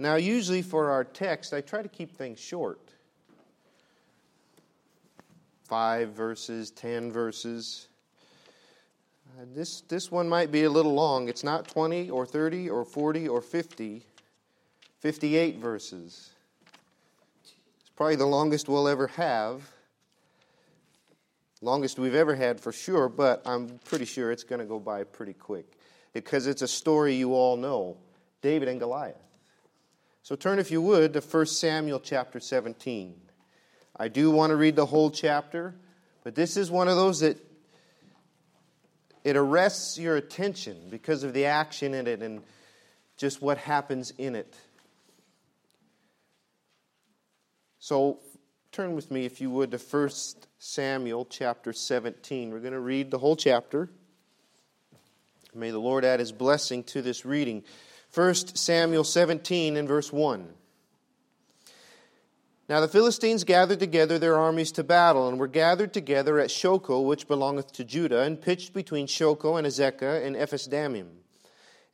Now, usually for our text, I try to keep things short. 5 verses, 10 verses. This one might be a little long. It's not 20 or 30 or 40 or 50. 58 verses. It's probably the longest we'll ever have. Longest we've ever had for sure, but I'm pretty sure it's going to go by pretty quick because it's a story you all know, David and Goliath. So turn, if you would, to 1 Samuel chapter 17. I do want to read the whole chapter, but this is one of those that it arrests your attention because of the action in it and just what happens in it. So turn with me, if you would, to 1 Samuel chapter 17. We're going to read the whole chapter. May the Lord add His blessing to this reading. 1 Samuel 17 and verse 1. Now the Philistines gathered together their armies to battle, and were gathered together at Shoko, which belongeth to Judah, and pitched between Shoko and Azekah and Ephesdamim.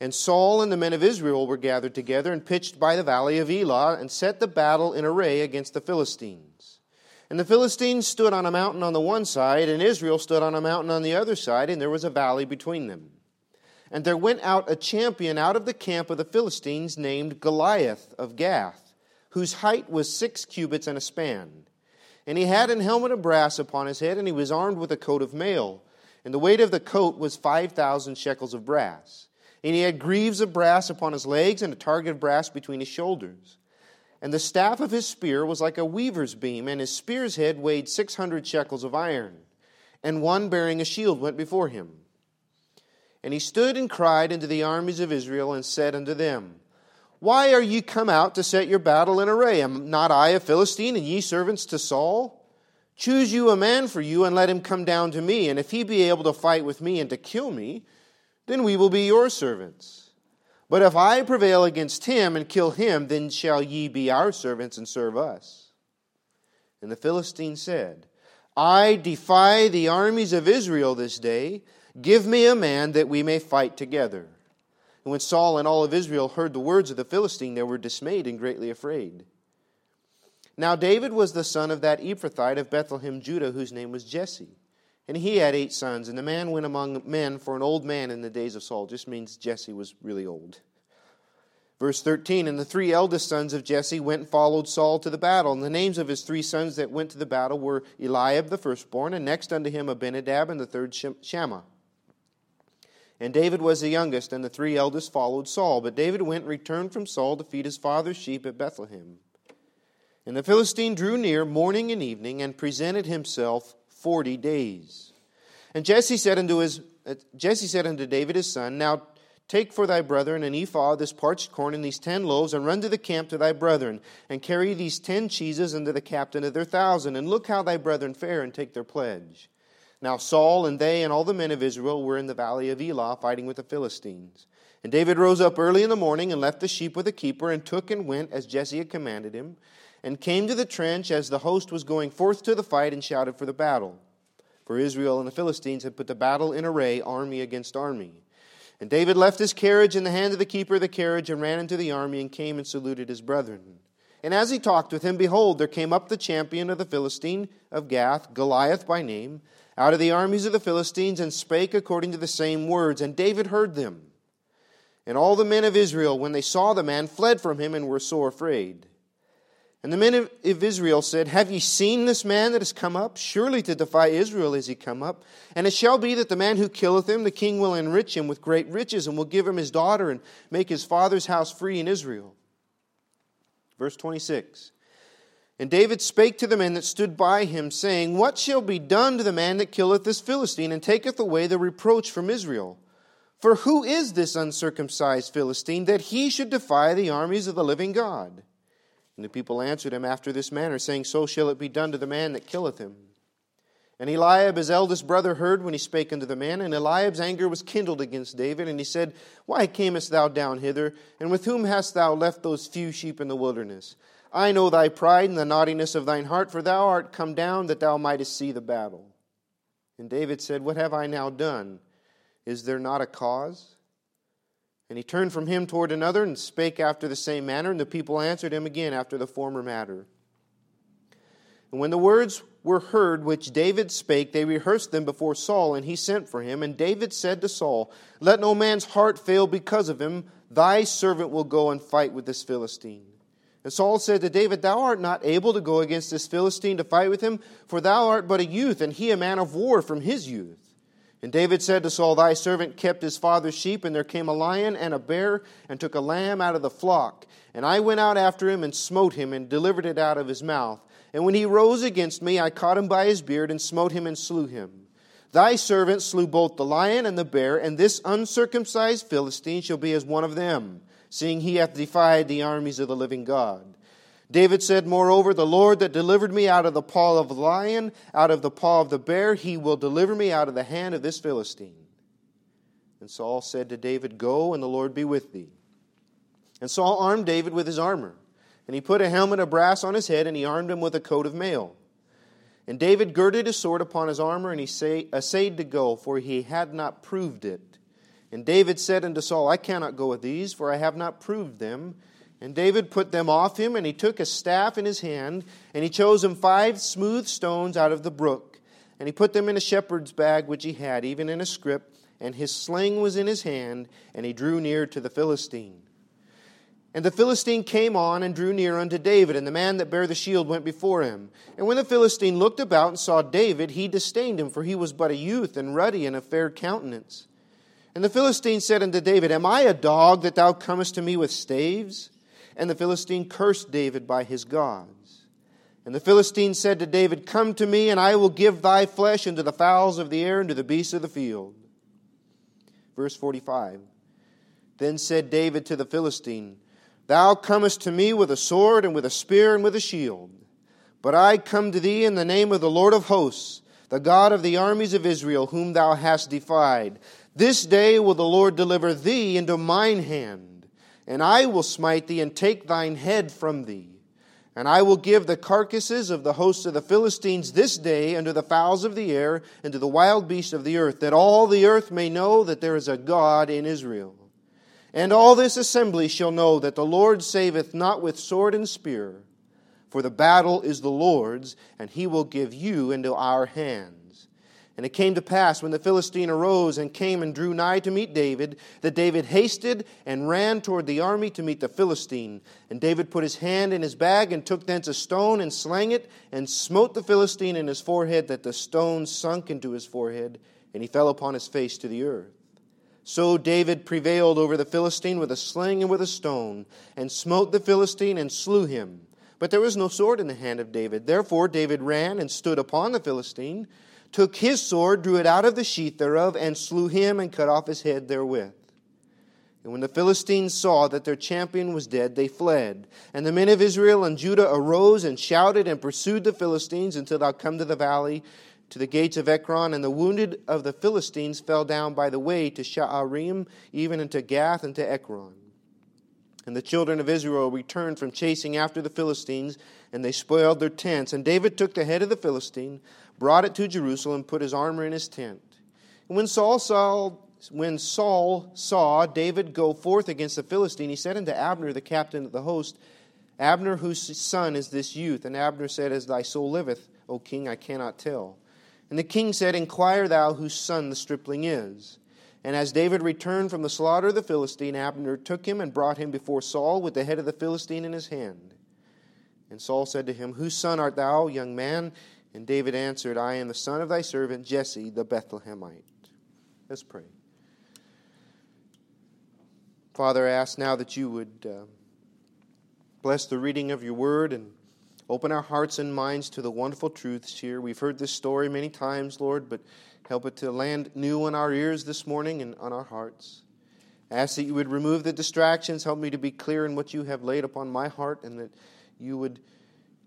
And Saul and the men of Israel were gathered together, and pitched by the valley of Elah, and set the battle in array against the Philistines. And the Philistines stood on a mountain on the one side, and Israel stood on a mountain on the other side, and there was a valley between them. And there went out a champion out of the camp of the Philistines named Goliath of Gath, whose height was 6 cubits and a span. And he had an helmet of brass upon his head, and he was armed with a coat of mail. And the weight of the coat was 5,000 shekels of brass. And he had greaves of brass upon his legs, and a target of brass between his shoulders. And the staff of his spear was like a weaver's beam, and his spear's head weighed 600 shekels of iron. And one bearing a shield went before him. And he stood and cried unto the armies of Israel, and said unto them, Why are ye come out to set your battle in array? Am not I a Philistine, and ye servants to Saul? Choose you a man for you, and let him come down to me. And if he be able to fight with me and to kill me, then we will be your servants. But if I prevail against him and kill him, then shall ye be our servants and serve us. And the Philistine said, I defy the armies of Israel this day. Give me a man that we may fight together. And when Saul and all of Israel heard the words of the Philistine, they were dismayed and greatly afraid. Now David was the son of that Ephrathite of Bethlehem, Judah, whose name was Jesse. And he had 8 sons, and the man went among men for an old man in the days of Saul. Just means Jesse was really old. Verse 13, And the 3 eldest sons of Jesse went and followed Saul to the battle. And the names of his 3 sons that went to the battle were Eliab the firstborn, and next unto him Abinadab, and the third Shammah. And David was the youngest, and the 3 eldest followed Saul. But David went and returned from Saul to feed his father's sheep at Bethlehem. And the Philistine drew near morning and evening, and presented himself 40 days. And Jesse said unto David his son, Now take for thy brethren an ephah, this parched corn, and these 10 loaves, and run to the camp to thy brethren, and carry these 10 cheeses unto the captain of their 1,000, and look how thy brethren fare, and take their pledge. Now Saul and they and all the men of Israel were in the valley of Elah fighting with the Philistines. And David rose up early in the morning and left the sheep with the keeper and took and went as Jesse had commanded him and came to the trench as the host was going forth to the fight and shouted for the battle. For Israel and the Philistines had put the battle in array, army against army. And David left his carriage in the hand of the keeper of the carriage and ran into the army and came and saluted his brethren. And as he talked with him, behold, there came up the champion of the Philistine of Gath, Goliath by name, out of the armies of the Philistines, and spake according to the same words. And David heard them. And all the men of Israel, when they saw the man, fled from him and were sore afraid. And the men of Israel said, Have ye seen this man that is come up? Surely to defy Israel is he come up. And it shall be that the man who killeth him, the king will enrich him with great riches, and will give him his daughter, and make his father's house free in Israel. Verse 26. And David spake to the men that stood by him, saying, What shall be done to the man that killeth this Philistine, and taketh away the reproach from Israel? For who is this uncircumcised Philistine, that he should defy the armies of the living God? And the people answered him after this manner, saying, So shall it be done to the man that killeth him. And Eliab his eldest brother heard when he spake unto the man, and Eliab's anger was kindled against David, and he said, Why camest thou down hither, and with whom hast thou left those few sheep in the wilderness? I know thy pride and the naughtiness of thine heart, for thou art come down that thou mightest see the battle. And David said, What have I now done? Is there not a cause? And he turned from him toward another and spake after the same manner, and the people answered him again after the former matter. And when the words were heard which David spake, they rehearsed them before Saul, and he sent for him. And David said to Saul, Let no man's heart fail because of him. Thy servant will go and fight with this Philistine. And Saul said to David, Thou art not able to go against this Philistine to fight with him, for thou art but a youth, and he a man of war from his youth. And David said to Saul, Thy servant kept his father's sheep, and there came a lion and a bear, and took a lamb out of the flock. And I went out after him and smote him, and delivered it out of his mouth. And when he rose against me, I caught him by his beard, and smote him and slew him. Thy servant slew both the lion and the bear, and this uncircumcised Philistine shall be as one of them, seeing he hath defied the armies of the living God. David said, Moreover, the Lord that delivered me out of the paw of the lion, out of the paw of the bear, he will deliver me out of the hand of this Philistine. And Saul said to David, Go, and the Lord be with thee. And Saul armed David with his armor. And he put a helmet of brass on his head, and he armed him with a coat of mail. And David girded his sword upon his armor, and he assayed to go, for he had not proved it. And David said unto Saul, I cannot go with these, for I have not proved them. And David put them off him, and he took a staff in his hand, and he chose him 5 smooth stones out of the brook. And he put them in a shepherd's bag which he had, even in a scrip, and his sling was in his hand, and he drew near to the Philistine. And the Philistine came on and drew near unto David, and the man that bare the shield went before him. And when the Philistine looked about and saw David, he disdained him, for he was but a youth, and ruddy, and of fair countenance. And the Philistine said unto David, Am I a dog that thou comest to me with staves? And the Philistine cursed David by his gods. And the Philistine said to David, Come to me, and I will give thy flesh unto the fowls of the air and to the beasts of the field. Verse 45. Then said David to the Philistine, Thou comest to me with a sword and with a spear and with a shield. But I come to thee in the name of the Lord of hosts, the God of the armies of Israel, whom thou hast defied. This day will the Lord deliver thee into mine hand. And I will smite thee, and take thine head from thee. And I will give the carcasses of the hosts of the Philistines this day unto the fowls of the air, and to the wild beasts of the earth, that all the earth may know that there is a God in Israel. And all this assembly shall know that the Lord saveth not with sword and spear, for the battle is the Lord's, and he will give you into our hand. And it came to pass, when the Philistine arose and came and drew nigh to meet David, that David hasted and ran toward the army to meet the Philistine. And David put his hand in his bag, and took thence a stone, and slang it, and smote the Philistine in his forehead, that the stone sunk into his forehead, and he fell upon his face to the earth. So David prevailed over the Philistine with a sling and with a stone, and smote the Philistine and slew him. But there was no sword in the hand of David. Therefore David ran and stood upon the Philistine, took his sword, drew it out of the sheath thereof, and slew him, and cut off his head therewith. And when the Philistines saw that their champion was dead, they fled. And the men of Israel and Judah arose and shouted and pursued the Philistines until thou come to the valley, to the gates of Ekron. And the wounded of the Philistines fell down by the way to Shaaraim, even unto Gath and to Ekron. And the children of Israel returned from chasing after the Philistines, and they spoiled their tents. And David took the head of the Philistine, brought it to Jerusalem, put his armor in his tent. And when Saul saw David go forth against the Philistine, he said unto Abner, the captain of the host, Abner, whose son is this youth? And Abner said, As thy soul liveth, O king, I cannot tell. And the king said, Inquire thou whose son the stripling is. And as David returned from the slaughter of the Philistine, Abner took him and brought him before Saul with the head of the Philistine in his hand. And Saul said to him, Whose son art thou, young man? And David answered, I am the son of thy servant Jesse the Bethlehemite. Let's pray. Father, I ask now that you would bless the reading of your word and open our hearts and minds to the wonderful truths here. We've heard this story many times, Lord, but help it to land new on our ears this morning and on our hearts. I ask that you would remove the distractions, help me to be clear in what you have laid upon my heart, and that you would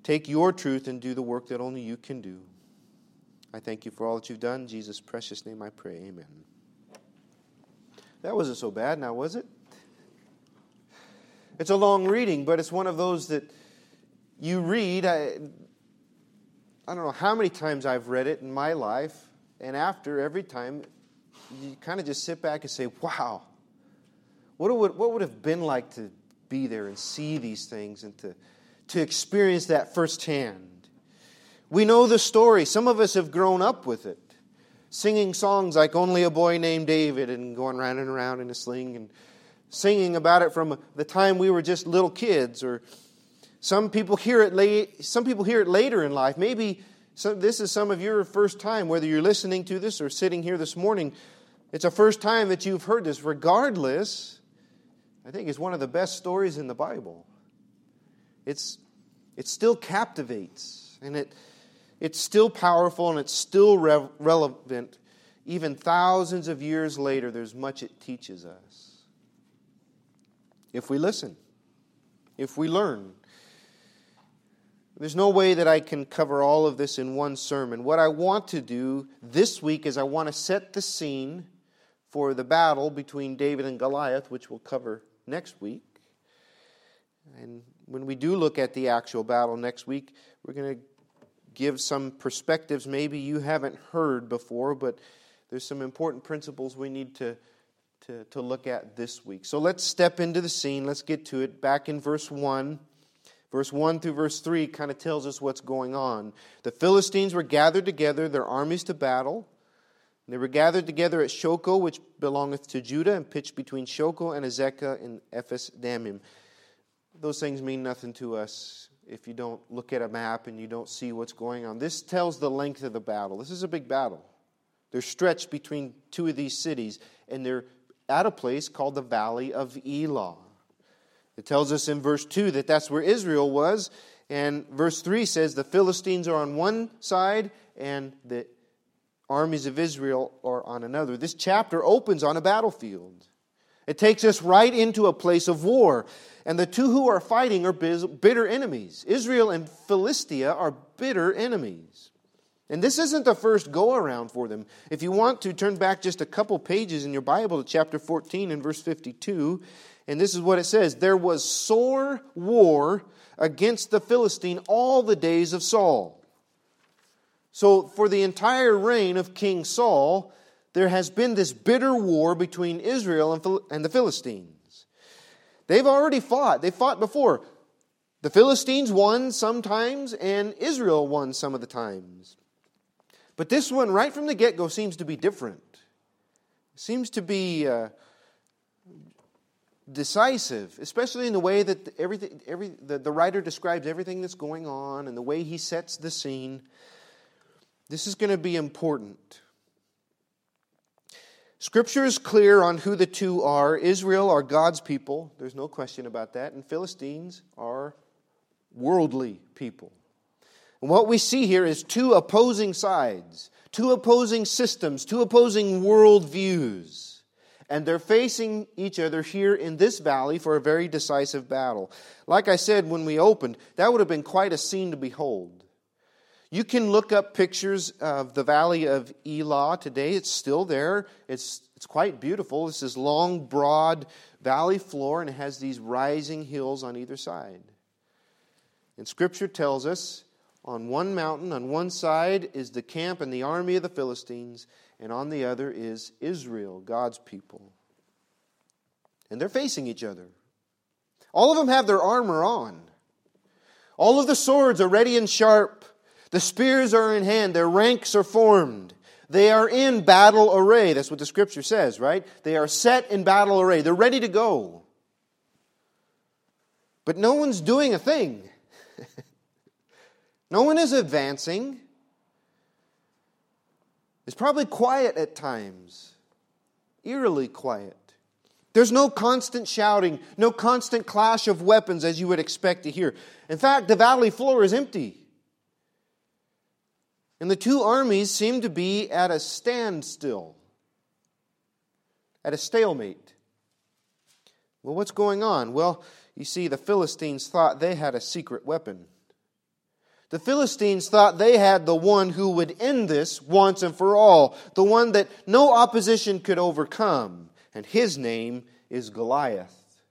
take your truth and do the work that only you can do. I thank you for all that you've done. In Jesus' precious name I pray, amen. That wasn't so bad now, was it? It's a long reading, but it's one of those that you read. I don't know how many times I've read it in my life. And after every time, you kind of just sit back and say, wow, What would have been like to be there and see these things and to experience that firsthand? We know the story. Some of us have grown up with it, singing songs like Only a Boy Named David and going round and around in a sling and singing about it from the time we were just little kids. Or some people hear it late. Some people hear it later in life. Maybe this is some of your first time, whether you're listening to this or sitting here this morning. It's a first time that you've heard this. Regardless, I think it's one of the best stories in the Bible. It still captivates, and it's still powerful, and it's still relevant. Even thousands of years later, there's much it teaches us. If we listen, if we learn. There's no way that I can cover all of this in one sermon. What I want to do this week is I want to set the scene for the battle between David and Goliath, which we'll cover next week. And when we do look at the actual battle next week, we're going to give some perspectives maybe you haven't heard before, but there's some important principles we need to look at this week. So let's step into the scene. Let's get to it. Back in verse 1. Verse 1 through verse 3 kind of tells us what's going on. The Philistines were gathered together, their armies to battle. They were gathered together at Shoko, which belongeth to Judah, and pitched between Shoko and Azekah in Ephesdamim. Those things mean nothing to us if you don't look at a map and you don't see what's going on. This tells the length of the battle. This is a big battle. They're stretched between two of these cities, and they're at a place called the Valley of Elah. It tells us in verse 2 that that's where Israel was. And verse 3 says the Philistines are on one side and the armies of Israel are on another. This chapter opens on a battlefield. It takes us right into a place of war. And the two who are fighting are bitter enemies. Israel and Philistia are bitter enemies. And this isn't the first go-around for them. If you want to, turn back just a couple pages in your Bible to chapter 14 and verse 52. And this is what it says. There was sore war against the Philistine all the days of Saul. So for the entire reign of King Saul, there has been this bitter war between Israel and the Philistines. They've already fought. They fought before. The Philistines won sometimes and Israel won some of the times. But this one, right from the get-go, seems to be different. It seems to be decisive, especially in the way that the writer describes everything that's going on and the way he sets the scene. This is going to be important. Scripture is clear on who the two are. Israel are God's people. There's no question about that. And Philistines are worldly people. And what we see here is two opposing sides, two opposing systems, two opposing worldviews. And they're facing each other here in this valley for a very decisive battle. Like I said when we opened, that would have been quite a scene to behold. You can look up pictures of the Valley of Elah today. It's still there. It's quite beautiful. It's this long, broad valley floor, and it has these rising hills on either side. And Scripture tells us on one mountain, on one side, is the camp and the army of the Philistines, and on the other is Israel, God's people. And they're facing each other. All of them have their armor on. All of the swords are ready and sharp. The spears are in hand. Their ranks are formed. They are in battle array. That's what the Scripture says, right? They are set in battle array. They're ready to go. But no one's doing a thing. No one is advancing. It's probably quiet at times, eerily quiet. There's no constant shouting, no constant clash of weapons as you would expect to hear. In fact, the valley floor is empty. And the two armies seem to be at a standstill, at a stalemate. Well, what's going on? Well, you see, the Philistines thought they had a secret weapon. The Philistines thought they had the one who would end this once and for all, the one that no opposition could overcome. And his name is Goliath.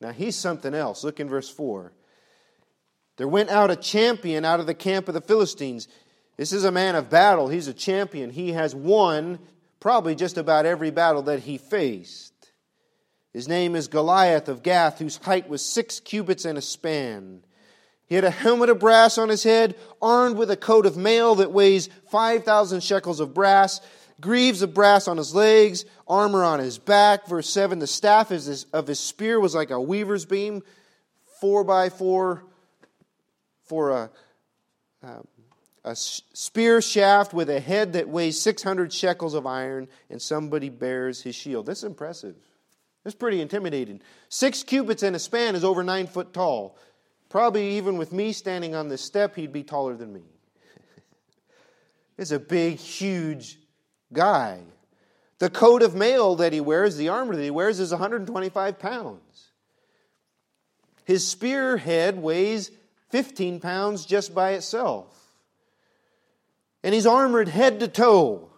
Now he's something else. Look in verse 4. There went out a champion out of the camp of the Philistines. This is a man of battle. He's a champion. He has won probably just about every battle that he faced. His name is Goliath of Gath, whose height was 6 cubits and a span. He had a helmet of brass on his head, armed with a coat of mail that weighs 5,000 shekels of brass, greaves of brass on his legs, armor on his back. Verse 7, the staff of his spear was like a weaver's beam, 4 by 4 for a spear shaft with a head that weighs 600 shekels of iron, and somebody bears his shield. That's impressive. That's pretty intimidating. 6 cubits and a span is over 9 foot tall. Probably even with me standing on this step, he'd be taller than me. It's a big, huge guy. The coat of mail that he wears, the armor that he wears, is 125 pounds. His spear head weighs 15 pounds just by itself. And he's armored head to toe.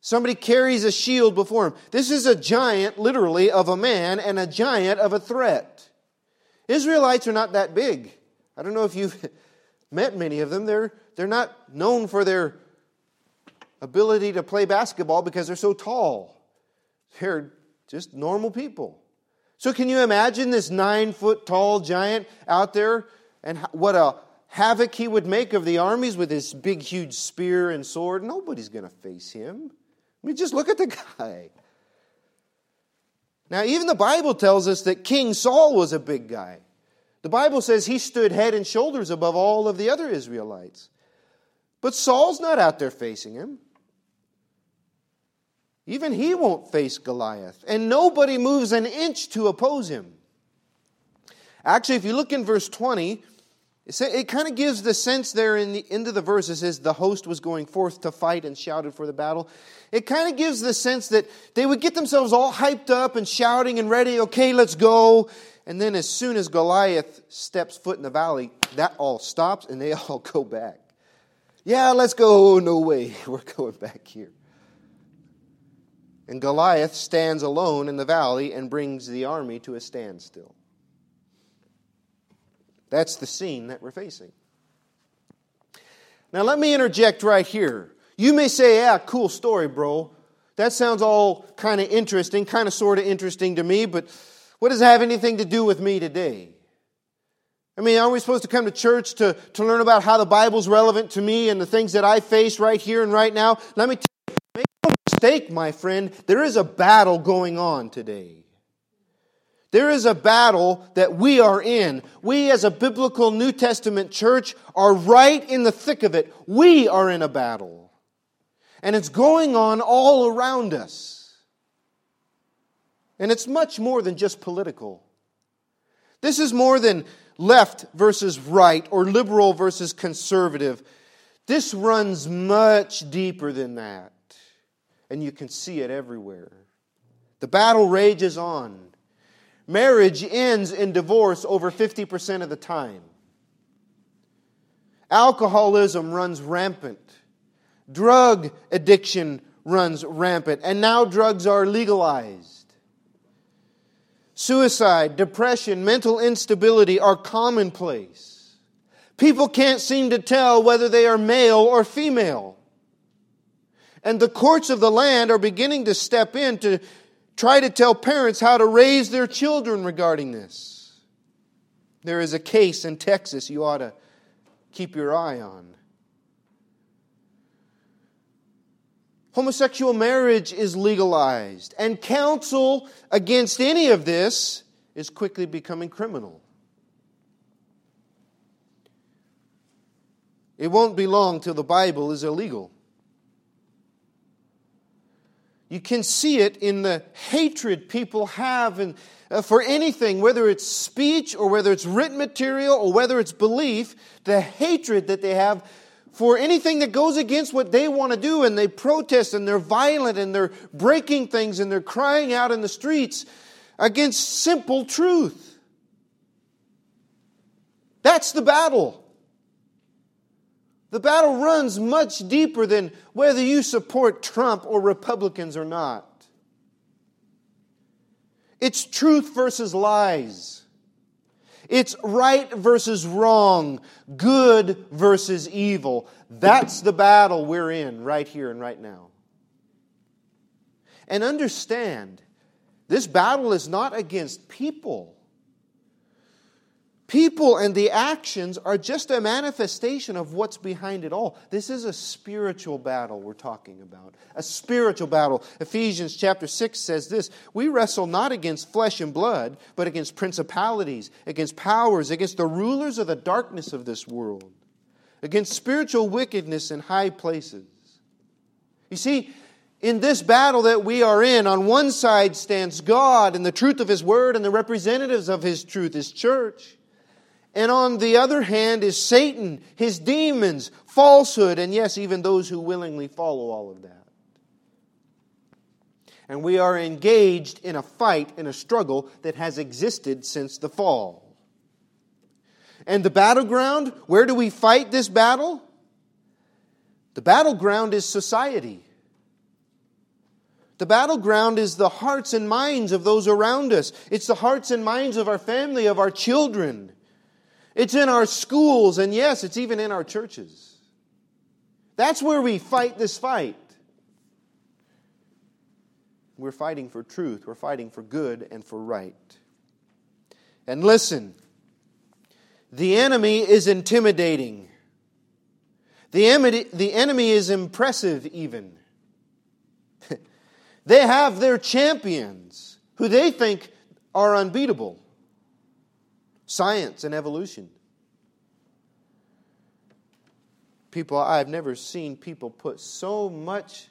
Somebody carries a shield before him. This is a giant, literally, of a man and a giant of a threat. Israelites are not that big. I don't know if you've met many of them. They're not known for their ability to play basketball because they're so tall. They're just normal people. So can you imagine this 9 foot tall giant out there and what a havoc he would make of the armies with his big, huge spear and sword? Nobody's going to face him. I mean, just look at the guy. Now, even the Bible tells us that King Saul was a big guy. The Bible says he stood head and shoulders above all of the other Israelites. But Saul's not out there facing him. Even he won't face Goliath. And nobody moves an inch to oppose him. Actually, if you look in verse 20... it kind of gives the sense there in the end of the verse. It says the host was going forth to fight and shouted for the battle. It kind of gives the sense that they would get themselves all hyped up and shouting and ready. Okay, let's go. And then as soon as Goliath steps foot in the valley, that all stops and they all go back. Yeah, let's go. No way. We're going back here. And Goliath stands alone in the valley and brings the army to a standstill. That's the scene that we're facing. Now let me interject right here. You may say, yeah, cool story, bro. That sounds all kind of interesting, kind of sort of interesting to me, but what does it have anything to do with me today? I mean, are we supposed to come to church to learn about how the Bible's relevant to me and the things that I face right here and right now? Let me tell you, make no mistake, my friend, there is a battle going on today. There is a battle that we are in. We as a biblical New Testament church are right in the thick of it. We are in a battle. And it's going on all around us. And it's much more than just political. This is more than left versus right or liberal versus conservative. This runs much deeper than that. And you can see it everywhere. The battle rages on. Marriage ends in divorce over 50% of the time. Alcoholism runs rampant. Drug addiction runs rampant. And now drugs are legalized. Suicide, depression, mental instability are commonplace. People can't seem to tell whether they are male or female. And the courts of the land are beginning to step in to try to tell parents how to raise their children regarding this. There is a case in Texas you ought to keep your eye on. Homosexual marriage is legalized, and counsel against any of this is quickly becoming criminal. It won't be long till the Bible is illegal. You can see it in the hatred people have for anything, whether it's speech or whether it's written material or whether it's belief, the hatred that they have for anything that goes against what they want to do, and they protest and they're violent and they're breaking things and they're crying out in the streets against simple truth. That's the battle. The battle runs much deeper than whether you support Trump or Republicans or not. It's truth versus lies. It's right versus wrong. Good versus evil. That's the battle we're in right here and right now. And understand This battle is not against people. People and the actions are just a manifestation of what's behind it all. This is a spiritual battle we're talking about. A spiritual battle. Ephesians chapter 6 says this, "We wrestle not against flesh and blood, but against principalities, against powers, against the rulers of the darkness of this world, against spiritual wickedness in high places." You see, in this battle that we are in, on one side stands God and the truth of His Word and the representatives of His truth, His church. And on the other hand is Satan, his demons, falsehood, and yes, even those who willingly follow all of that. And we are engaged in a fight, in a struggle that has existed since the fall. And the battleground, where do we fight this battle? The battleground is society. The battleground is the hearts and minds of those around us. It's the hearts and minds of our family, of our children. It's in our schools, and yes, it's even in our churches. That's where we fight this fight. We're fighting for truth. We're fighting for good and for right. And listen, the enemy is intimidating. The enemy is impressive even. They have their champions who they think are unbeatable. Science and evolution. People, I've never seen people put so much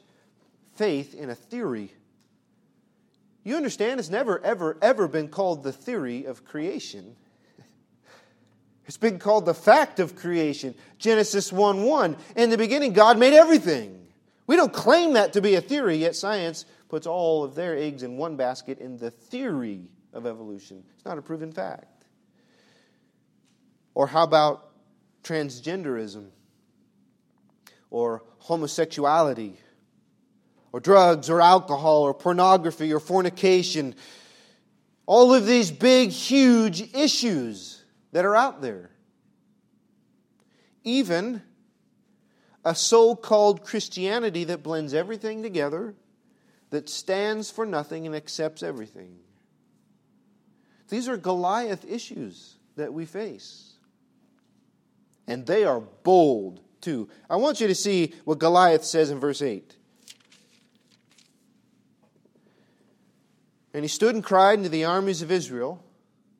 faith in a theory. You understand, it's never, ever, ever been called the theory of creation. It's been called the fact of creation. Genesis 1:1. In the beginning, God made everything. We don't claim that to be a theory, yet science puts all of their eggs in one basket in the theory of evolution. It's not a proven fact. Or how about transgenderism? Or homosexuality? Or drugs, or alcohol, or pornography, or fornication? All of these big, huge issues that are out there. Even a so-called Christianity that blends everything together, that stands for nothing and accepts everything. These are Goliath issues that we face. And they are bold, too. I want you to see what Goliath says in verse 8. "And he stood and cried unto the armies of Israel,"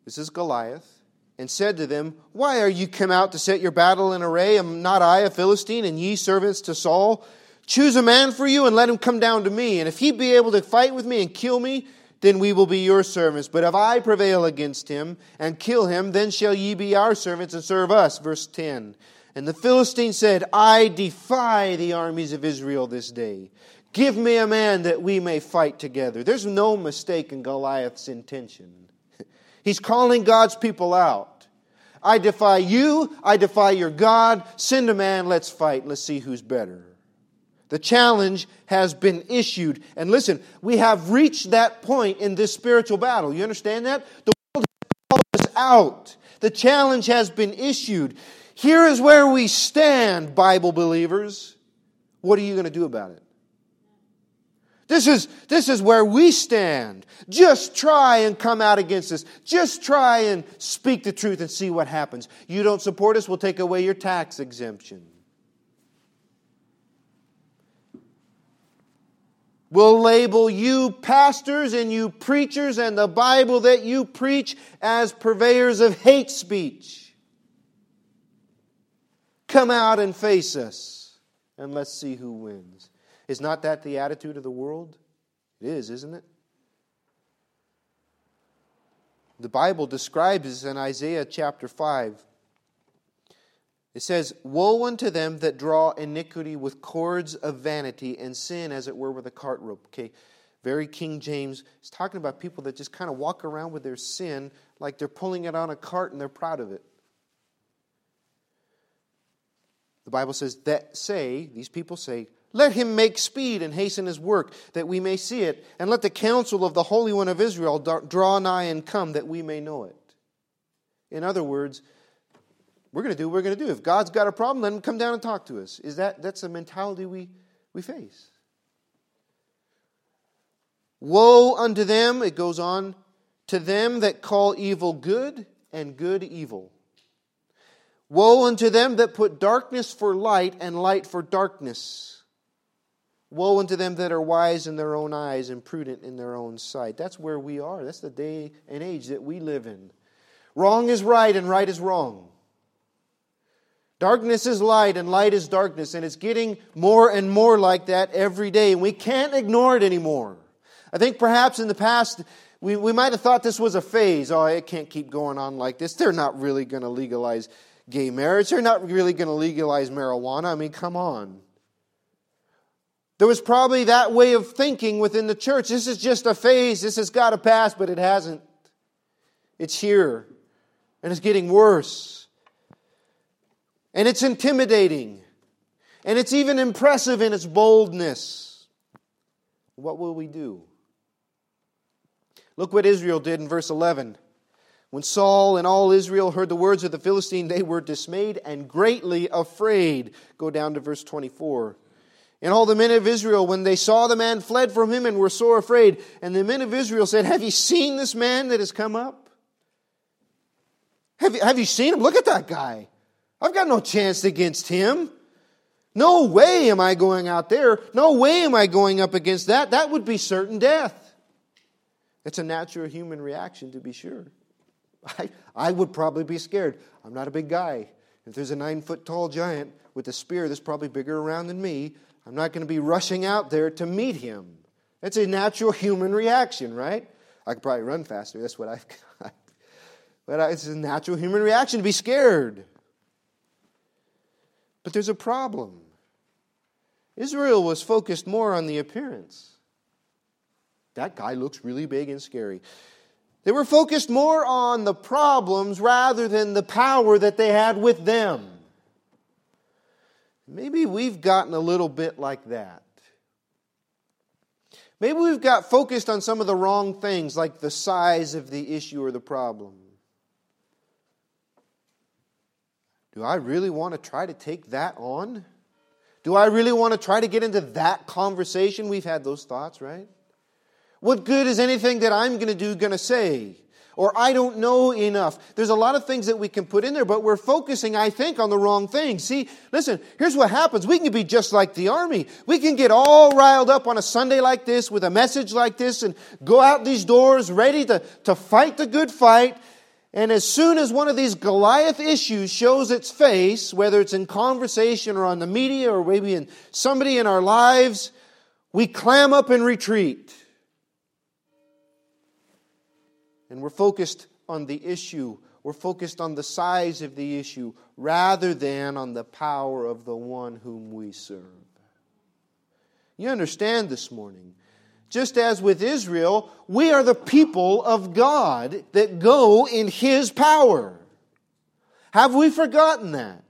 this is Goliath, "and said to them, Why are you come out to set your battle in array? Am not I a Philistine, and ye servants to Saul? Choose a man for you, and let him come down to me. And if he be able to fight with me and kill me, then we will be your servants. But if I prevail against him and kill him, then shall ye be our servants and serve us." Verse 10. "And the Philistine said, I defy the armies of Israel this day. Give me a man that we may fight together." There's no mistake in Goliath's intention. He's calling God's people out. I defy you. I defy your God. Send a man. Let's fight. Let's see who's better. The challenge has been issued. And listen, we have reached that point in this spiritual battle. You understand that? The world has called us out. The challenge has been issued. Here is where we stand, Bible believers. What are you going to do about it? This is where we stand. Just try and come out against us. Just try and speak the truth and see what happens. You don't support us, we'll take away your tax exemption. We'll label you pastors and you preachers and the Bible that you preach as purveyors of hate speech. Come out and face us, and let's see who wins. Is not that the attitude of the world? It is, isn't it? The Bible describes this in Isaiah chapter 5. It says, "Woe unto them that draw iniquity with cords of vanity, and sin, as it were, with a cart rope." Okay, very King James. It's talking about people that just kind of walk around with their sin like they're pulling it on a cart and they're proud of it. The Bible says, these people say, "Let him make speed and hasten his work, that we may see it. And let the counsel of the Holy One of Israel draw nigh and come, that we may know it." In other words, we're going to do what we're going to do. If God's got a problem, let him come down and talk to us. That's the mentality we face. Woe unto them, it goes on, to them that call evil good and good evil. Woe unto them that put darkness for light and light for darkness. Woe unto them that are wise in their own eyes and prudent in their own sight. That's where we are. That's the day and age that we live in. Wrong is right and right is wrong. Darkness is light and light is darkness. And it's getting more and more like that every day. And we can't ignore it anymore. I think perhaps in the past, we might have thought this was a phase. Oh, it can't keep going on like this. They're not really going to legalize gay marriage. They're not really going to legalize marijuana. I mean, come on. There was probably that way of thinking within the church. This is just a phase. This has got to pass, but it hasn't. It's here. And it's getting worse. And it's intimidating. And it's even impressive in its boldness. What will we do? Look what Israel did in verse 11. When Saul and all Israel heard the words of the Philistine, they were dismayed and greatly afraid. Go down to verse 24. And all the men of Israel, when they saw the man, fled from him and were sore afraid. And the men of Israel said, have you seen this man that has come up? Have you seen him? Look at that guy. I've got no chance against him. No way am I going out there. No way am I going up against that. That would be certain death. It's a natural human reaction, to be sure. I would probably be scared. I'm not a big guy. If there's a 9-foot-tall giant with a spear that's probably bigger around than me, I'm not going to be rushing out there to meet him. That's a natural human reaction, right? I could probably run faster. That's what I've got. But it's a natural human reaction to be scared. But there's a problem. Israel was focused more on the appearance. That guy looks really big and scary. They were focused more on the problems rather than the power that they had with them. Maybe we've gotten a little bit like that. Maybe we've got focused on some of the wrong things, like the size of the issue or the problem. Do I really want to try to take that on? Do I really want to try to get into that conversation? We've had those thoughts, right? What good is anything that I'm going to do, going to say? Or I don't know enough. There's a lot of things that we can put in there, but we're focusing, I think, on the wrong things. See, listen, here's what happens. We can be just like the army. We can get all riled up on a Sunday like this with a message like this and go out these doors ready to fight the good fight. And as soon as one of these Goliath issues shows its face, whether it's in conversation or on the media or maybe in somebody in our lives, we clam up and retreat. And we're focused on the issue. We're focused on the size of the issue rather than on the power of the one whom we serve. You understand this morning, just as with Israel, we are the people of God that go in His power. Have we forgotten that?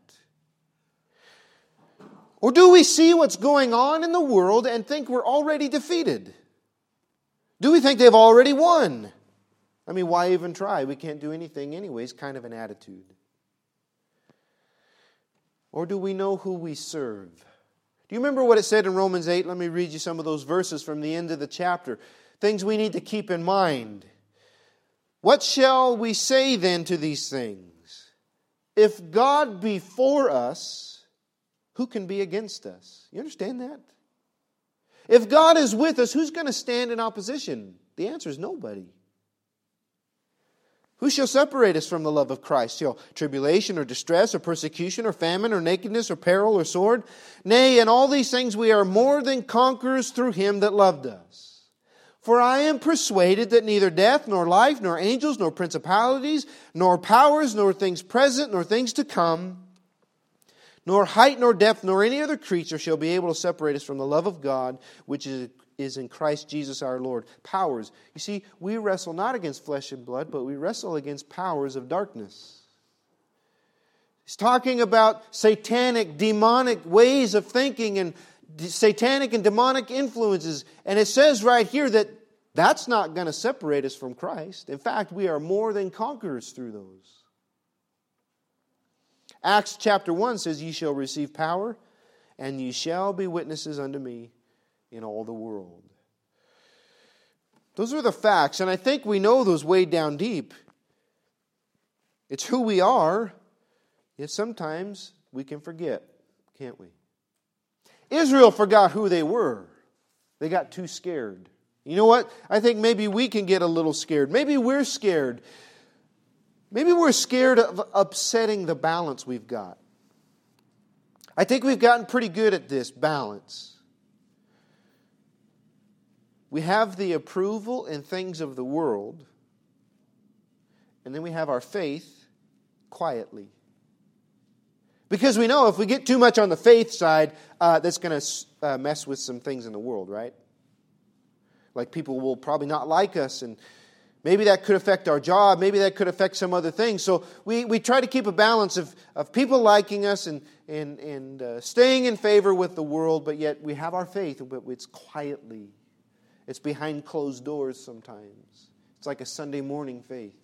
Or do we see what's going on in the world and think we're already defeated? Do we think they've already won? I mean, why even try? We can't do anything anyways, kind of an attitude. Or do we know who we serve? Do you remember what it said in Romans 8? Let me read you some of those verses from the end of the chapter. Things we need to keep in mind. What shall we say then to these things? If God be for us, who can be against us? You understand that? If God is with us, who's going to stand in opposition? The answer is nobody. Who shall separate us from the love of Christ? Shall tribulation or distress or persecution or famine or nakedness or peril or sword? Nay, in all these things we are more than conquerors through Him that loved us. For I am persuaded that neither death nor life nor angels nor principalities nor powers nor things present nor things to come nor height nor depth nor any other creature shall be able to separate us from the love of God which is in Christ Jesus our Lord. Powers. You see, we wrestle not against flesh and blood, but we wrestle against powers of darkness. He's talking about satanic, demonic ways of thinking and satanic and demonic influences. And it says right here that that's not going to separate us from Christ. In fact, we are more than conquerors through those. Acts chapter 1 says, ye shall receive power, and ye shall be witnesses unto me in all the world. Those are the facts, and I think we know those way down deep. It's who we are, yet sometimes we can forget, can't we? Israel forgot who they were. They got too scared. You know what? I think maybe we can get a little scared. Maybe we're scared. Maybe we're scared of upsetting the balance we've got. I think we've gotten pretty good at this balance. We have the approval and things of the world, and then we have our faith quietly. Because we know if we get too much on the faith side, that's going to mess with some things in the world, right? Like people will probably not like us, and maybe that could affect our job, maybe that could affect some other things. So we try to keep a balance of people liking us and staying in favor with the world, but yet we have our faith, but it's quietly. It's behind closed doors sometimes. It's like a Sunday morning faith.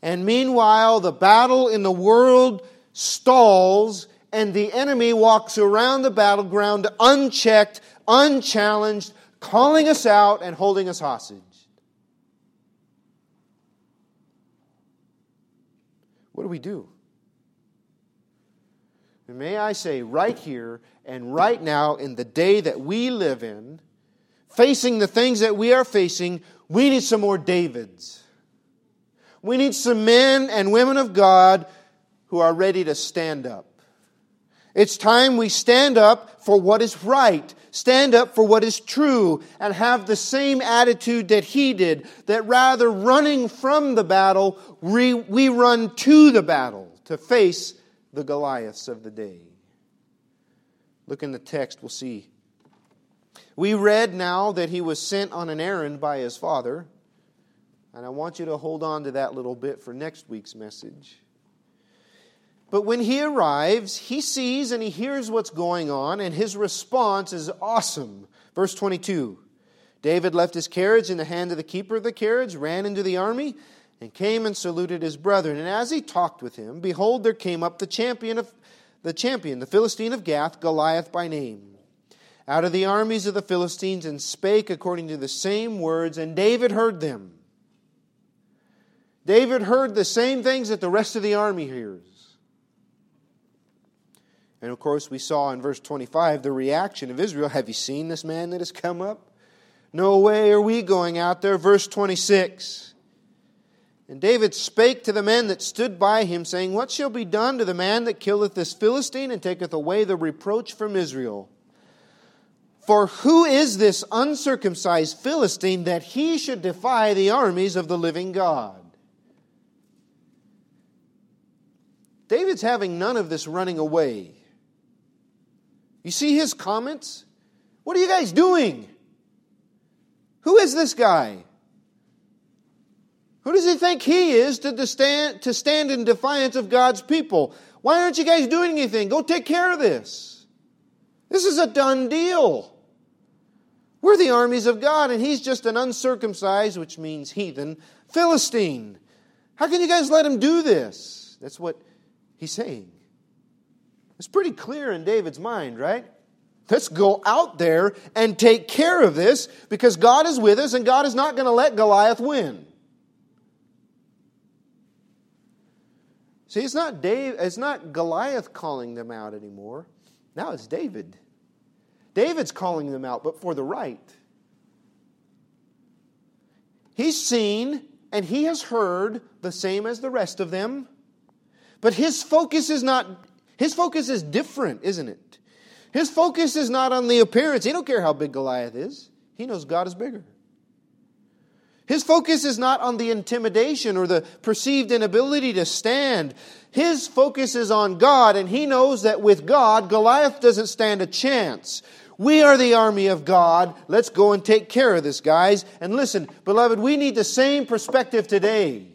And meanwhile, the battle in the world stalls, and the enemy walks around the battleground unchecked, unchallenged, calling us out and holding us hostage. What do we do? And may I say, right here and right now, in the day that we live in, facing the things that we are facing, we need some more Davids. We need some men and women of God who are ready to stand up. It's time we stand up for what is right, stand up for what is true, and have the same attitude that he did, that rather running from the battle, we run to the battle to face the Goliaths of the day. Look in the text, we'll see. We read now that he was sent on an errand by his father. And I want you to hold on to that little bit for next week's message. But when he arrives, he sees and he hears what's going on, and his response is awesome. Verse 22, David left his carriage in the hand of the keeper of the carriage, ran into the army, and came and saluted his brethren. And as he talked with him, behold, there came up the Philistine of Gath, Goliath by name, out of the armies of the Philistines, and spake according to the same words, and David heard them. David heard the same things that the rest of the army hears. And of course, we saw in verse 25 the reaction of Israel. Have you seen this man that has come up? No way are we going out there. Verse 26. And David spake to the men that stood by him, saying, What shall be done to the man that killeth this Philistine and taketh away the reproach from Israel? For who is this uncircumcised Philistine that he should defy the armies of the living God? David's having none of this running away. You see his comments? What are you guys doing? Who is this guy? Who does he think he is to stand in defiance of God's people? Why aren't you guys doing anything? Go take care of this. This is a done deal. We're the armies of God, and he's just an uncircumcised, which means heathen, Philistine. How can you guys let him do this? That's what he's saying. It's pretty clear in David's mind, right? Let's go out there and take care of this because God is with us and God is not going to let Goliath win. See, it's not Goliath calling them out anymore. Now it's David. David's calling them out, but for the right. He's seen and he has heard the same as the rest of them. But his focus is different, isn't it? His focus is not on the appearance. He don't care how big Goliath is. He knows God is bigger. His focus is not on the intimidation or the perceived inability to stand. His focus is on God, and he knows that with God, Goliath doesn't stand a chance. We are the army of God. Let's go and take care of this, guys. And listen, beloved, we need the same perspective today.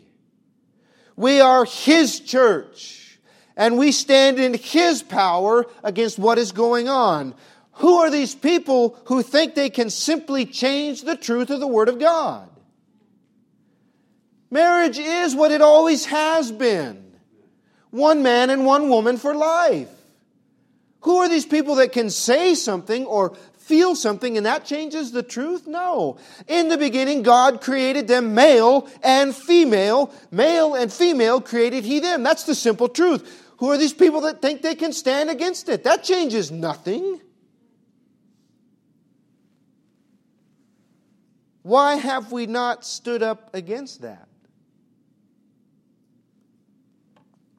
We are His church, and we stand in His power against what is going on. Who are these people who think they can simply change the truth of the Word of God? Marriage is what it always has been. One man and one woman for life. Who are these people that can say something or feel something and that changes the truth? No. In the beginning, God created them male and female. Male and female created He them. That's the simple truth. Who are these people that think they can stand against it? That changes nothing. Why have we not stood up against that?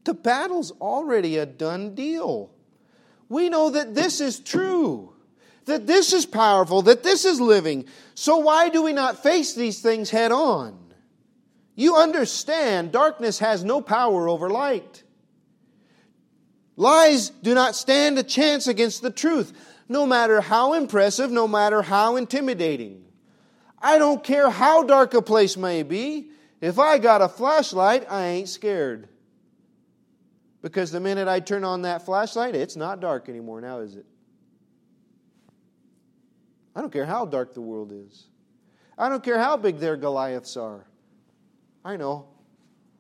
The battle's already a done deal. We know that this is true, that this is powerful, that this is living. So why do we not face these things head on? You understand, darkness has no power over light. Lies do not stand a chance against the truth, no matter how impressive, no matter how intimidating. I don't care how dark a place may be. If I got a flashlight, I ain't scared. Because the minute I turn on that flashlight, it's not dark anymore now, is it? I don't care how dark the world is. I don't care how big their Goliaths are. I know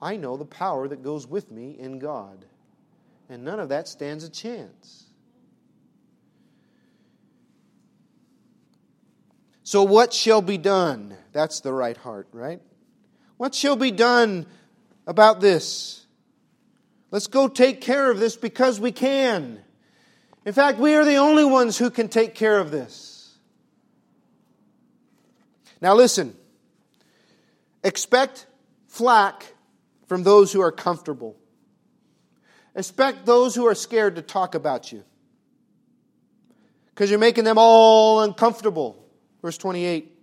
the power that goes with me in God. And none of that stands a chance. So what shall be done? That's the right heart, right? What shall be done about this? Let's go take care of this because we can. In fact, we are the only ones who can take care of this. Now listen. Expect flack from those who are comfortable. Expect those who are scared to talk about you. Because you're making them all uncomfortable. Verse 28.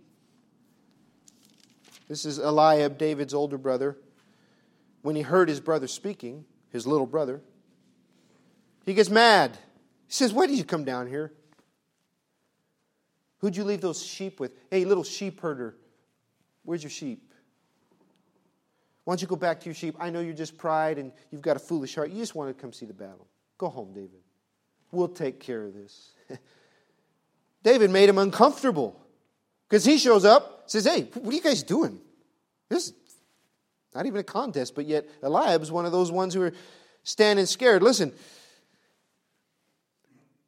This is Eliab, David's older brother. When he heard his brother speaking, his little brother, he gets mad. He says, why did you come down here? Who'd you leave those sheep with? Hey, little sheep herder, where's your sheep? Why don't you go back to your sheep? I know you're just pride and you've got a foolish heart. You just want to come see the battle. Go home, David. We'll take care of this. David made him uncomfortable because he shows up, says, hey, what are you guys doing? This is not even a contest, but yet Eliab is one of those ones who are standing scared. Listen,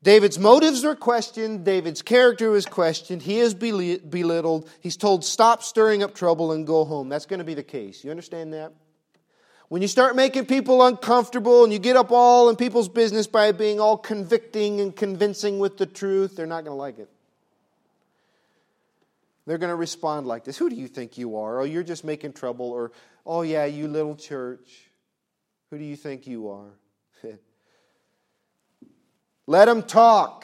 David's motives were questioned. David's character was questioned. He is belittled. He's told, stop stirring up trouble and go home. That's going to be the case. You understand that? When you start making people uncomfortable and you get up all in people's business by being all convicting and convincing with the truth, they're not going to like it. They're going to respond like this. Who do you think you are? Oh, you're just making trouble. Or, oh yeah, you little church. Who do you think you are? Let them talk.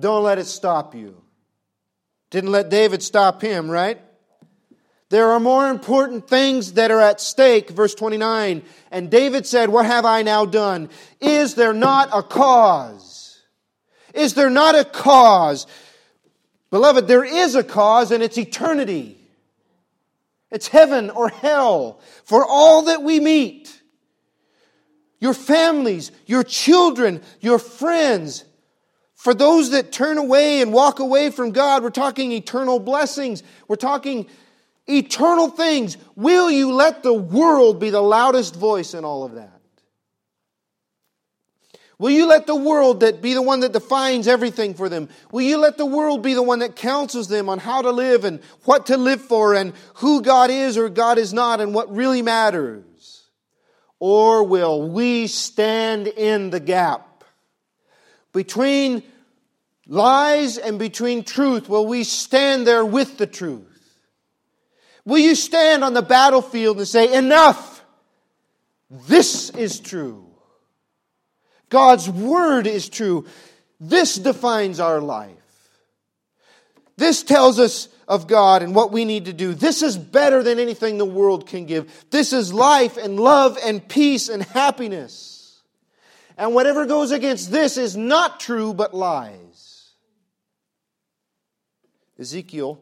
Don't let it stop you. Didn't let David stop him, right? There are more important things that are at stake. Verse 29. And David said, what have I now done? Is there not a cause? Is there not a cause? Beloved, there is a cause, and it's eternity. It's heaven or hell for all that we meet. Your families, your children, your friends. For those that turn away and walk away from God, we're talking eternal blessings. We're talking eternal things. Will you let the world be the loudest voice in all of that? Will you let the world that be the one that defines everything for them? Will you let the world be the one that counsels them on how to live and what to live for and who God is or God is not and what really matters? Or will we stand in the gap between lies and between truth? Will we stand there with the truth? Will you stand on the battlefield and say, enough! This is true. God's Word is true. This defines our life. This tells us of God and what we need to do. This is better than anything the world can give. This is life and love and peace and happiness. And whatever goes against this is not true but lies. Ezekiel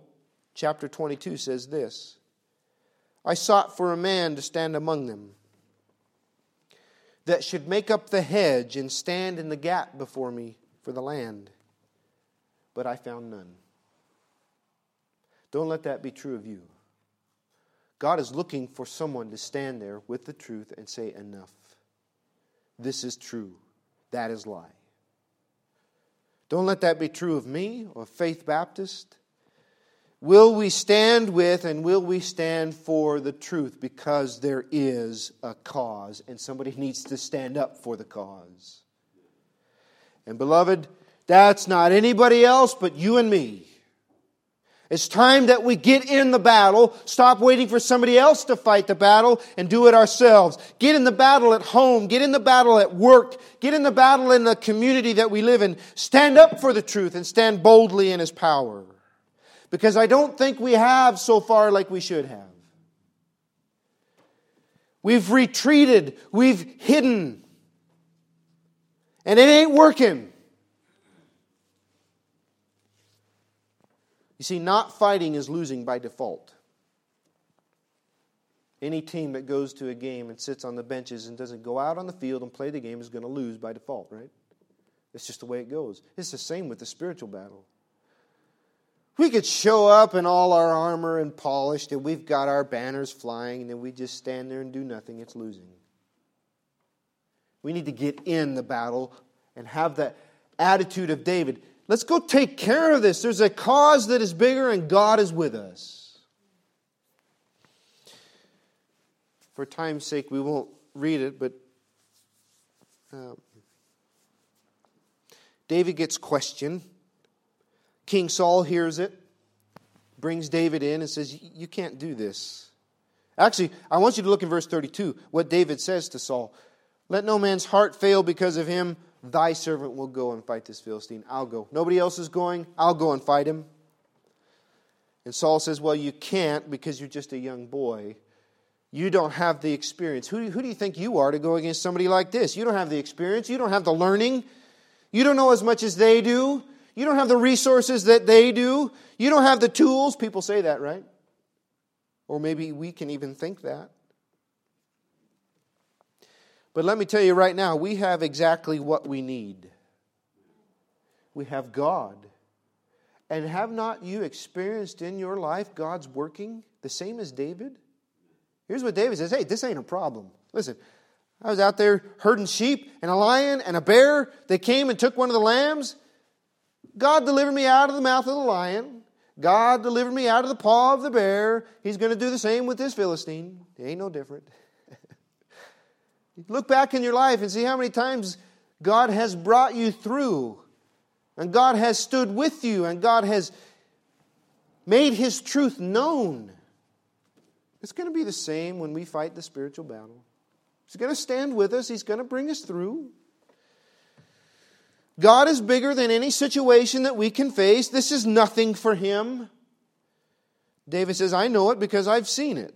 chapter 22 says this. I sought for a man to stand among them, that should make up the hedge and stand in the gap before me for the land. But I found none. Don't let that be true of you. God is looking for someone to stand there with the truth and say, enough. This is true. That is lie. Don't let that be true of me or Faith Baptist. Will we stand with and will we stand for the truth? Because there is a cause and somebody needs to stand up for the cause. And beloved, that's not anybody else but you and me. It's time that we get in the battle, stop waiting for somebody else to fight the battle, and do it ourselves. Get in the battle at home, get in the battle at work, get in the battle in the community that we live in. Stand up for the truth and stand boldly in His power. Because I don't think we have so far like we should have. We've retreated, we've hidden, and it ain't working. You see, not fighting is losing by default. Any team that goes to a game and sits on the benches and doesn't go out on the field and play the game is going to lose by default, right? It's just the way it goes. It's the same with the spiritual battle. We could show up in all our armor and polished and we've got our banners flying and then we just stand there and do nothing. It's losing. We need to get in the battle and have that attitude of David. Let's go take care of this. There's a cause that is bigger and God is with us. For time's sake, we won't read it, but David gets questioned. King Saul hears it, brings David in and says, you can't do this. Actually, I want you to look in verse 32, what David says to Saul. Let no man's heart fail because of him. Thy servant will go and fight this Philistine. I'll go. Nobody else is going. I'll go and fight him. And Saul says, well, you can't because you're just a young boy. You don't have the experience. Who do you think you are to go against somebody like this? You don't have the experience. You don't have the learning. You don't know as much as they do. You don't have the resources that they do. You don't have the tools. People say that, right? Or maybe we can even think that. But let me tell you right now, we have exactly what we need. We have God. And have not you experienced in your life God's working the same as David? Here's what David says, hey, this ain't a problem. Listen, I was out there herding sheep and a lion and a bear. They came and took one of the lambs. God delivered me out of the mouth of the lion. God delivered me out of the paw of the bear. He's going to do the same with this Philistine. It ain't no different. Look back in your life and see how many times God has brought you through and God has stood with you and God has made His truth known. It's going to be the same when we fight the spiritual battle. He's going to stand with us. He's going to bring us through. God is bigger than any situation that we can face. This is nothing for Him. David says, I know it because I've seen it.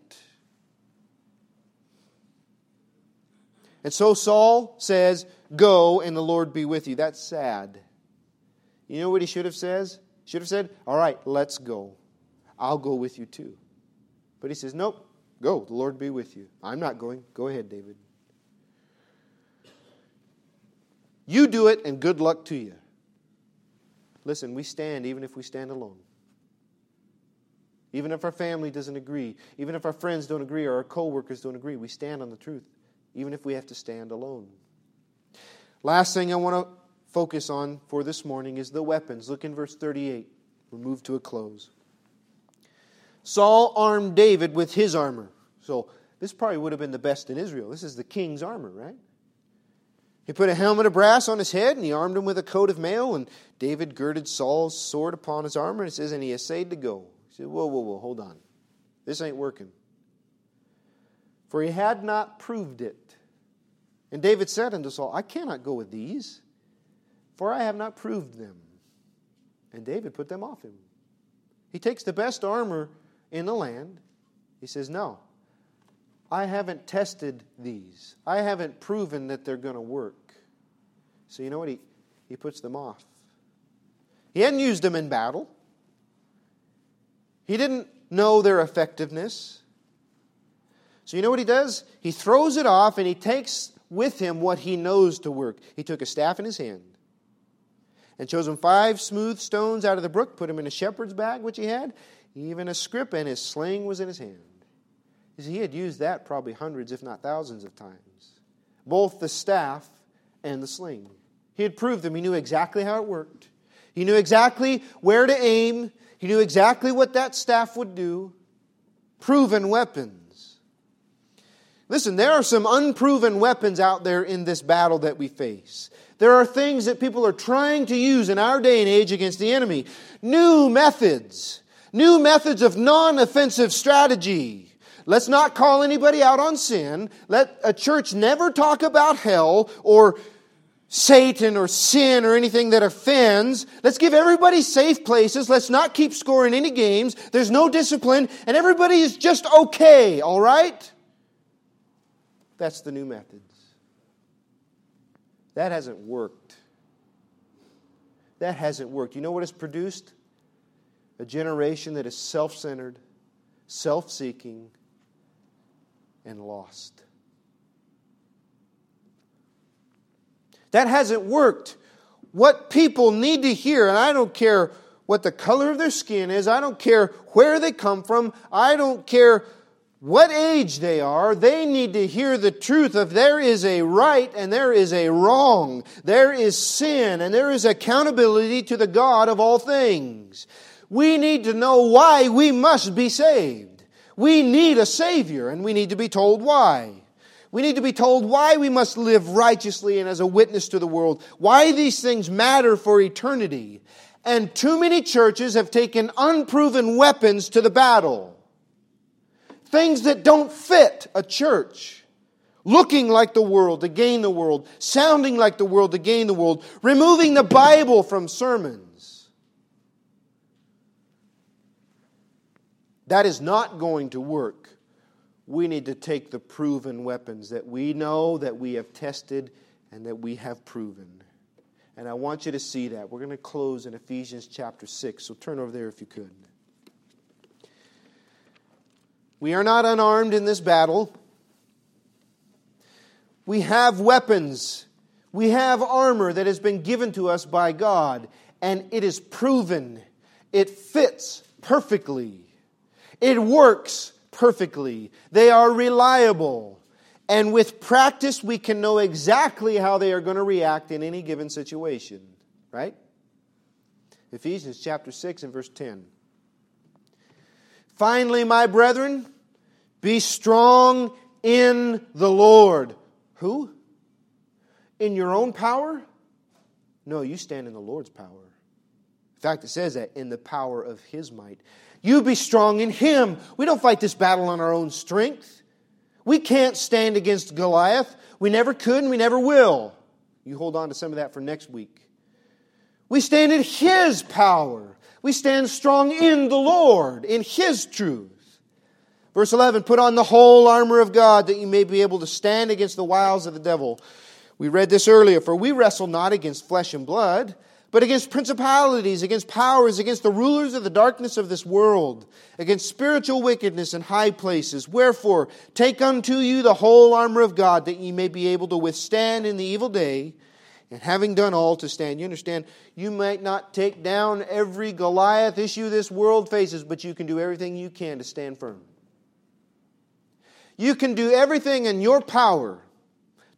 And so Saul says, go and the Lord be with you. That's sad. You know what he should have said? All right, let's go. I'll go with you too. But he says, nope, go. The Lord be with you. I'm not going. Go ahead, David. You do it and good luck to you. Listen, we stand even if we stand alone. Even if our family doesn't agree. Even if our friends don't agree or our co-workers don't agree. We stand on the truth. Even if we have to stand alone. Last thing I want to focus on for this morning is the weapons. Look in verse 38. We'll move to a close. Saul armed David with his armor. So this probably would have been the best in Israel. This is the king's armor, right? He put a helmet of brass on his head and he armed him with a coat of mail. And David girded Saul's sword upon his armor. And it says, and he essayed to go. He said, whoa, hold on. This ain't working. For he had not proved it. And David said unto Saul, I cannot go with these, for I have not proved them. And David put them off him. He takes the best armor in the land. He says, no, I haven't tested these. I haven't proven that they're going to work. So you know what? He puts them off. He hadn't used them in battle. He didn't know their effectiveness. So you know what he does? He throws it off and he takes with him what he knows to work. He took a staff in his hand and chose him 5 smooth stones out of the brook, put him in a shepherd's bag, which he had, even a scrip, and his sling was in his hand. You see, he had used that probably hundreds, if not thousands of times. Both the staff and the sling. He had proved them. He knew exactly how it worked. He knew exactly where to aim. He knew exactly what that staff would do. Proven weapons. Listen, there are some unproven weapons out there in this battle that we face. There are things that people are trying to use in our day and age against the enemy. New methods of non-offensive strategy. Let's not call anybody out on sin. Let a church never talk about hell or Satan or sin or anything that offends. Let's give everybody safe places. Let's not keep scoring any games. There's no discipline, and everybody is just okay, all right? That's the new methods. That hasn't worked. That hasn't worked. You know what it's produced? A generation that is self-centered, self-seeking, and lost. That hasn't worked. What people need to hear, and I don't care what the color of their skin is, I don't care where they come from, I don't care what age they are, they need to hear the truth of there is a right and there is a wrong. There is sin and there is accountability to the God of all things. We need to know why we must be saved. We need a Savior, and we need to be told why. We need to be told why we must live righteously and as a witness to the world, why these things matter for eternity. And too many churches have taken unproven weapons to the battle. Things that don't fit a church. Looking like the world to gain the world. Sounding like the world to gain the world. Removing the Bible from sermons. That is not going to work. We need to take the proven weapons that we know, that we have tested, and that we have proven. And I want you to see that. We're going to close in Ephesians chapter 6. So turn over there if you could. We are not unarmed in this battle. We have weapons. We have armor that has been given to us by God. And it is proven. It fits perfectly. It works perfectly. They are reliable. And with practice, we can know exactly how they are going to react in any given situation. Right? Ephesians chapter 6 and verse 10. Finally, my brethren, be strong in the Lord. Who? In your own power? No, you stand in the Lord's power. In fact, it says that, in the power of His might. You be strong in Him. We don't fight this battle on our own strength. We can't stand against Goliath. We never could and we never will. You hold on to some of that for next week. We stand in His power. We stand strong in the Lord, in His truth. Verse 11, put on the whole armor of God that you may be able to stand against the wiles of the devil. We read this earlier. For we wrestle not against flesh and blood, but against principalities, against powers, against the rulers of the darkness of this world, against spiritual wickedness in high places. Wherefore, take unto you the whole armor of God, that ye may be able to withstand in the evil day, and having done all to stand. You understand, you might not take down every Goliath issue this world faces, but you can do everything you can to stand firm. You can do everything in your power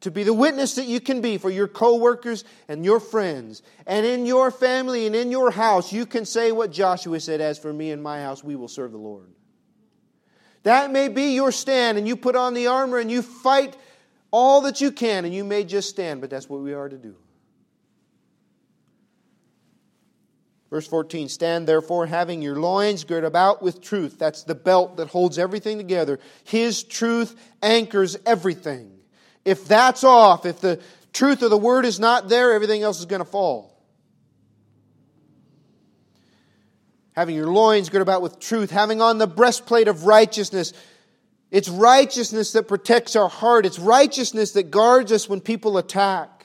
to be the witness that you can be for your co-workers and your friends. And in your family and in your house, you can say what Joshua said, as for me and my house, we will serve the Lord. That may be your stand, and you put on the armor and you fight all that you can, and you may just stand, but that's what we are to do. Verse 14, stand therefore, having your loins girt about with truth. That's the belt that holds everything together. His truth anchors everything. If that's off, if the truth of the Word is not there, everything else is going to fall. Having your loins girt about with truth, having on the breastplate of righteousness. It's righteousness that protects our heart. It's righteousness that guards us when people attack.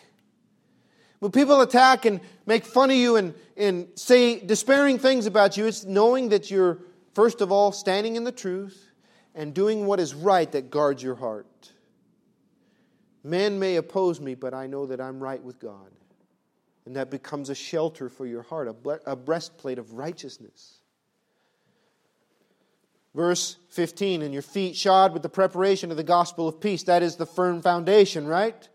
When people attack and make fun of you and say despairing things about you, it's knowing that you're, first of all, standing in the truth and doing what is right that guards your heart. Man may oppose me, but I know that I'm right with God. And that becomes a shelter for your heart, a breastplate of righteousness. Verse 15, and your feet shod with the preparation of the gospel of peace. That is the firm foundation, right?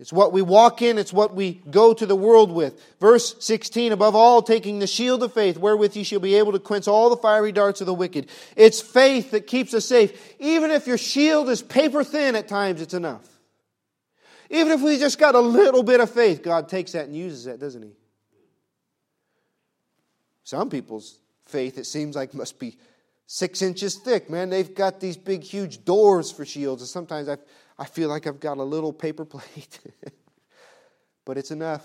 It's what we walk in. It's what we go to the world with. Verse 16, above all, taking the shield of faith, wherewith ye shall be able to quench all the fiery darts of the wicked. It's faith that keeps us safe. Even if your shield is paper thin at times, it's enough. Even if we just got a little bit of faith, God takes that and uses that, doesn't He? Some people's faith, it seems like, must be 6 inches thick. Man, they've got these big, huge doors for shields. And sometimes I feel like I've got a little paper plate. But it's enough.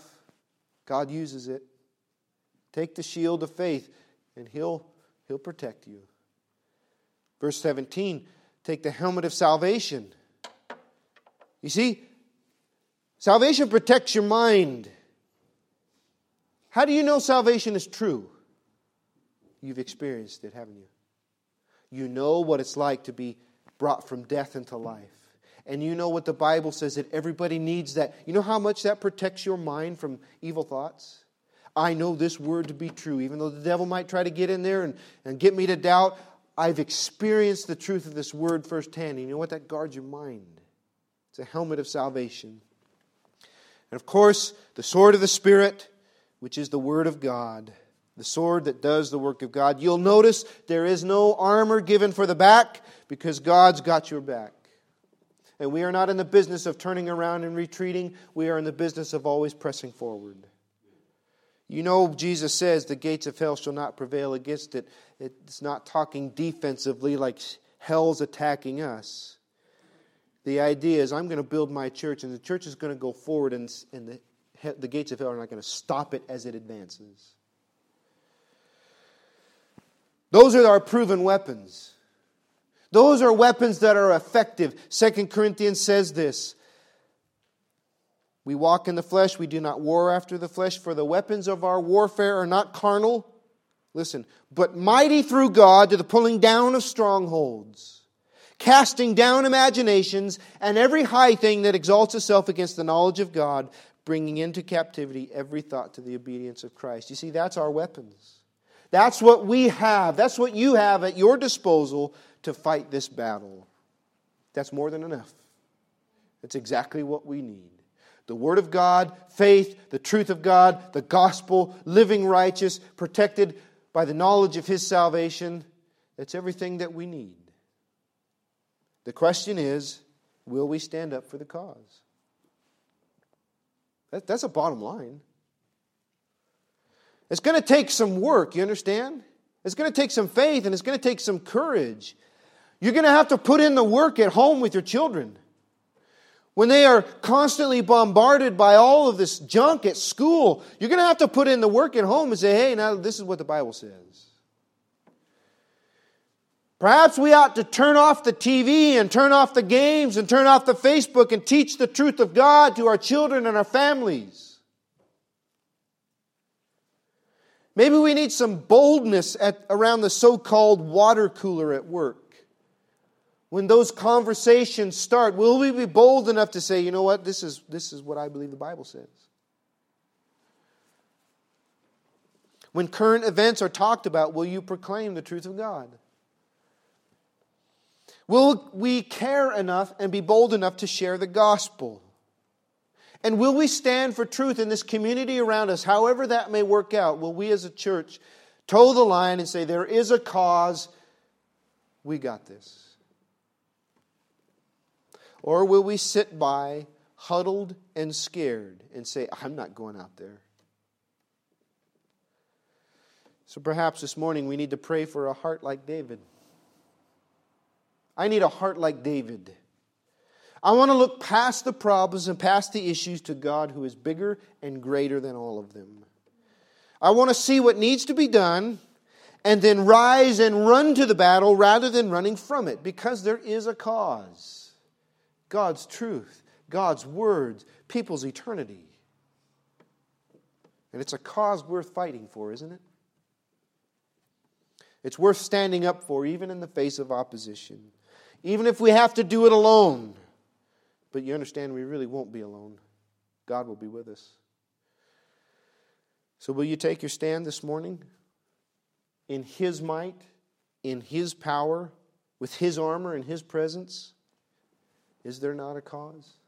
God uses it. Take the shield of faith and He'll protect you. Verse 17, take the helmet of salvation. You see, salvation protects your mind. How do you know salvation is true? You've experienced it, haven't you? You know what it's like to be brought from death into life. And you know what the Bible says, that everybody needs that. You know how much that protects your mind from evil thoughts? I know this word to be true. Even though the devil might try to get in there and get me to doubt, I've experienced the truth of this word firsthand. And you know what? That guards your mind. It's a helmet of salvation. And of course, the sword of the Spirit, which is the Word of God. The sword that does the work of God. You'll notice there is no armor given for the back, because God's got your back. And we are not in the business of turning around and retreating. We are in the business of always pressing forward. You know, Jesus says the gates of hell shall not prevail against it. It's not talking defensively like hell's attacking us. The idea is, I'm going to build my church, and the church is going to go forward, and the gates of hell are not going to stop it as it advances. Those are our proven weapons. Those are weapons that are effective. 2 Corinthians says this. We walk in the flesh, we do not war after the flesh, for the weapons of our warfare are not carnal. Listen, but mighty through God to the pulling down of strongholds, casting down imaginations and every high thing that exalts itself against the knowledge of God, bringing into captivity every thought to the obedience of Christ. You see, that's our weapons. That's what we have. That's what you have at your disposal to fight this battle. That's more than enough. That's exactly what we need. The Word of God, faith, the truth of God, the gospel, living righteous, protected by the knowledge of His salvation. That's everything that we need. The question is, will we stand up for the cause? That's a bottom line. It's going to take some work, you understand? It's going to take some faith, and it's going to take some courage. You're going to have to put in the work at home with your children. When they are constantly bombarded by all of this junk at school, you're going to have to put in the work at home and say, hey, now this is what the Bible says. Perhaps we ought to turn off the TV and turn off the games and turn off the Facebook and teach the truth of God to our children and our families. Maybe we need some boldness around the so-called water cooler at work. When those conversations start, will we be bold enough to say, you know what, this is what I believe the Bible says? When current events are talked about, will you proclaim the truth of God? Will we care enough and be bold enough to share the gospel? And will we stand for truth in this community around us, however that may work out? Will we as a church toe the line and say, there is a cause, we got this? Or will we sit by, huddled and scared, and say, I'm not going out there? So perhaps this morning we need to pray for a heart like David. I need a heart like David. I want to look past the problems and past the issues to God, who is bigger and greater than all of them. I want to see what needs to be done and then rise and run to the battle rather than running from it, because there is a cause. God's truth, God's words, people's eternity. And it's a cause worth fighting for, isn't it? It's worth standing up for, even in the face of opposition. Even if we have to do it alone. But you understand, we really won't be alone. God will be with us. So will you take your stand this morning? In His might, in His power, with His armor and His presence? Is there not a cause?